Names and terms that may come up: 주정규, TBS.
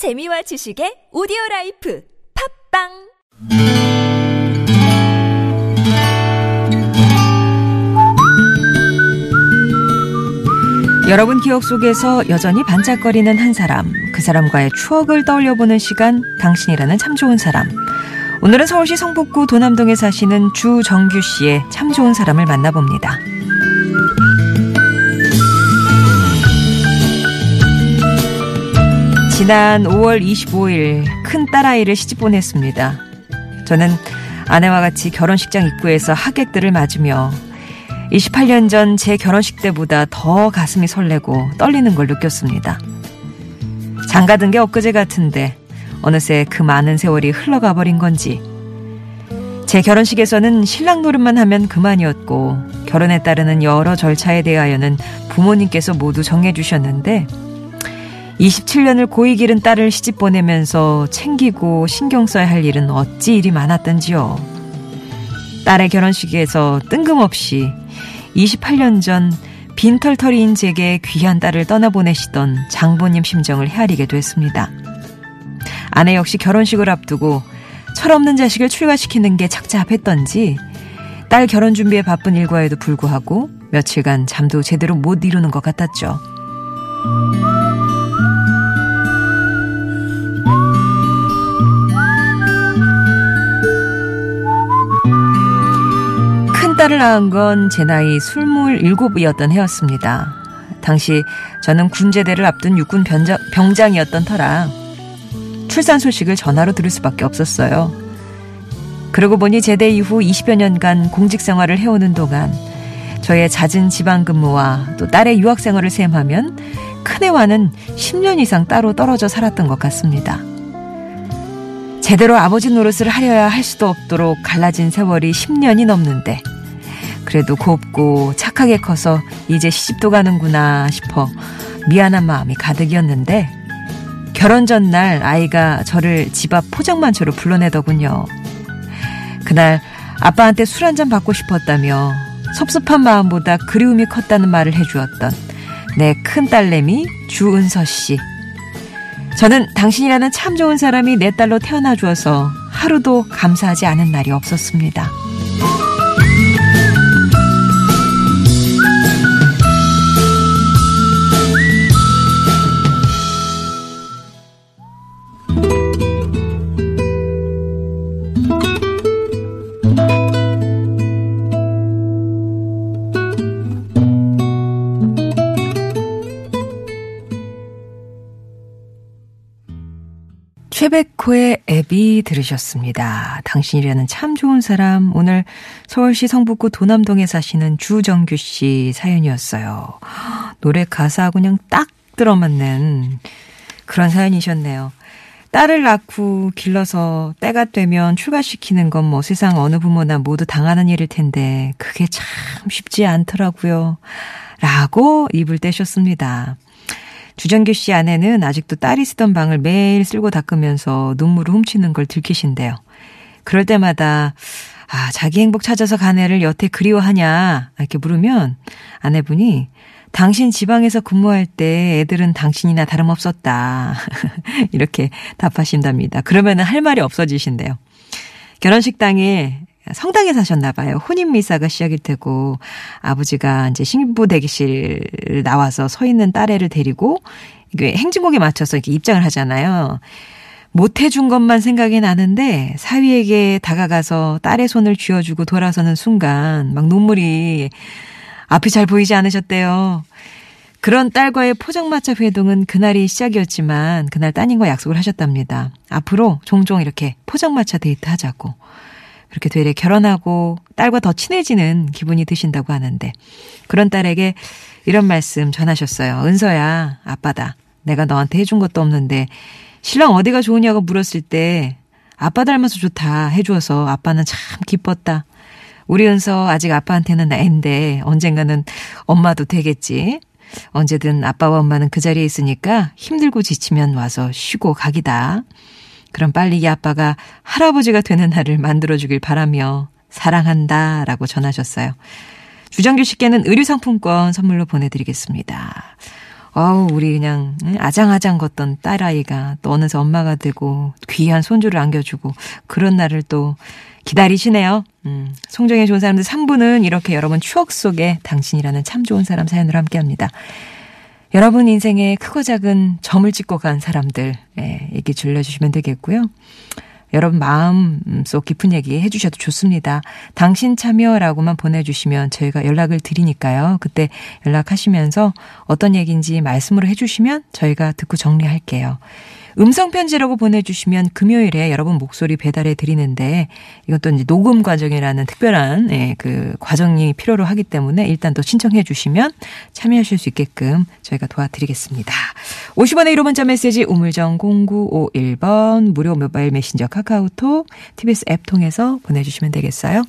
재미와 지식의 오디오라이프 팝빵 여러분 기억 속에서 여전히 반짝거리는 한 사람, 그 사람과의 추억을 떠올려보는 시간, 당신이라는 참 좋은 사람. 오늘은 서울시 성북구 도남동에 사시는 주정규 씨의 참 좋은 사람을 만나봅니다. 지난 5월 25일 큰 딸아이를 시집 보냈습니다. 저는 아내와 같이 결혼식장 입구에서 하객들을 맞으며 28년 전 제 결혼식 때보다 더 가슴이 설레고 떨리는 걸 느꼈습니다. 장가든 게 엊그제 같은데 어느새 그 많은 세월이 흘러가 버린 건지 제 결혼식에서는 신랑 노릇만 하면 그만이었고 결혼에 따르는 여러 절차에 대하여는 부모님께서 모두 정해주셨는데 27년을 고이 기른 딸을 시집 보내면서 챙기고 신경 써야 할 일은 어찌 이리 많았던지요. 딸의 결혼식에서 뜬금없이 28년 전 빈털터리인 제게 귀한 딸을 떠나보내시던 장모님 심정을 헤아리게 됐습니다. 아내 역시 결혼식을 앞두고 철없는 자식을 출가시키는 게 착잡했던지 딸 결혼 준비에 바쁜 일과에도 불구하고 며칠간 잠도 제대로 못 이루는 것 같았죠. 딸을 낳은 건 제 나이 27이었던 해였습니다. 당시 저는 군제대를 앞둔 육군 병장이었던 터라 출산 소식을 전화로 들을 수밖에 없었어요. 그러고 보니 제대 이후 20여 년간 공직생활을 해오는 동안 저의 잦은 지방근무와 또 딸의 유학생활을 셈하면 큰애와는 10년 이상 따로 떨어져 살았던 것 같습니다. 제대로 아버지 노릇을 하려야 할 수도 없도록 갈라진 세월이 10년이 넘는데 그래도 곱고 착하게 커서 이제 시집도 가는구나 싶어 미안한 마음이 가득이었는데 결혼 전날 아이가 저를 집 앞 포장마차로 불러내더군요. 그날 아빠한테 술 한잔 받고 싶었다며 섭섭한 마음보다 그리움이 컸다는 말을 해주었던 내 큰 딸내미 주은서 씨. 저는 당신이라는 참 좋은 사람이 내 딸로 태어나 주어서 하루도 감사하지 않은 날이 없었습니다. 최백호의 앱이 들으셨습니다. 당신이라는 참 좋은 사람. 오늘 서울시 성북구 도남동에 사시는 주정규 씨 사연이었어요. 노래 가사하고 그냥 딱 들어맞는 그런 사연이셨네요. 딸을 낳고 길러서 때가 되면 출가시키는 건 뭐 세상 어느 부모나 모두 당하는 일일 텐데 그게 참 쉽지 않더라고요. 라고 입을 떼셨습니다. 주정규 씨 아내는 아직도 딸이 쓰던 방을 매일 쓸고 닦으면서 눈물을 훔치는 걸 들키신대요. 그럴 때마다 자기 행복 찾아서 간 애를 여태 그리워하냐 이렇게 물으면 아내분이 당신 지방에서 근무할 때 애들은 당신이나 다름없었다 이렇게 답하신답니다. 그러면은 할 말이 없어지신대요. 결혼식 당일 성당에 사셨나 봐요. 혼인 미사가 시작일 테고 아버지가 이제 신부 대기실 나와서 서 있는 딸애를 데리고 이게 행진곡에 맞춰서 이렇게 입장을 하잖아요. 못 해준 것만 생각이 나는데 사위에게 다가가서 딸의 손을 쥐어주고 돌아서는 순간 막 눈물이 앞이 잘 보이지 않으셨대요. 그런 딸과의 포장마차 회동은 그날이 시작이었지만 그날 따님과 약속을 하셨답니다. 앞으로 종종 이렇게 포장마차 데이트 하자고. 그렇게 되레 결혼하고 딸과 더 친해지는 기분이 드신다고 하는데 그런 딸에게 이런 말씀 전하셨어요. 은서야, 아빠다. 내가 너한테 해준 것도 없는데 신랑 어디가 좋으냐고 물었을 때 아빠 닮아서 좋다 해주어서 아빠는 참 기뻤다. 우리 은서 아직 아빠한테는 애인데 언젠가는 엄마도 되겠지. 언제든 아빠와 엄마는 그 자리에 있으니까 힘들고 지치면 와서 쉬고 가기다. 그럼 빨리 이 아빠가 할아버지가 되는 날을 만들어주길 바라며 사랑한다 라고 전하셨어요. 주정규 씨께는 의류 상품권 선물로 보내드리겠습니다. 아우 우리 그냥 아장아장 걷던 딸아이가 또 어느새 엄마가 되고 귀한 손주를 안겨주고 그런 날을 또 기다리시네요. 송정의 좋은 사람들 3부는 이렇게 여러분 추억 속에 당신이라는 참 좋은 사람 사연으로 함께합니다. 여러분 인생에 크고 작은 점을 찍고 간 사람들 얘기 들려주시면 되겠고요. 여러분 마음속 깊은 얘기 해주셔도 좋습니다. 당신 참여라고만 보내주시면 저희가 연락을 드리니까요. 그때 연락하시면서 어떤 얘기인지 말씀으로 해주시면 저희가 듣고 정리할게요. 음성편지라고 보내주시면 금요일에 여러분 목소리 배달해 드리는데 이것도 이제 녹음 과정이라는 특별한 그 과정이 필요로 하기 때문에 일단 또 신청해 주시면 참여하실 수 있게끔 저희가 도와드리겠습니다. 50원의 1호 문자 메시지 우물정 0951번 무료 모바일 메신저 카카오톡 TBS 앱 통해서 보내주시면 되겠어요.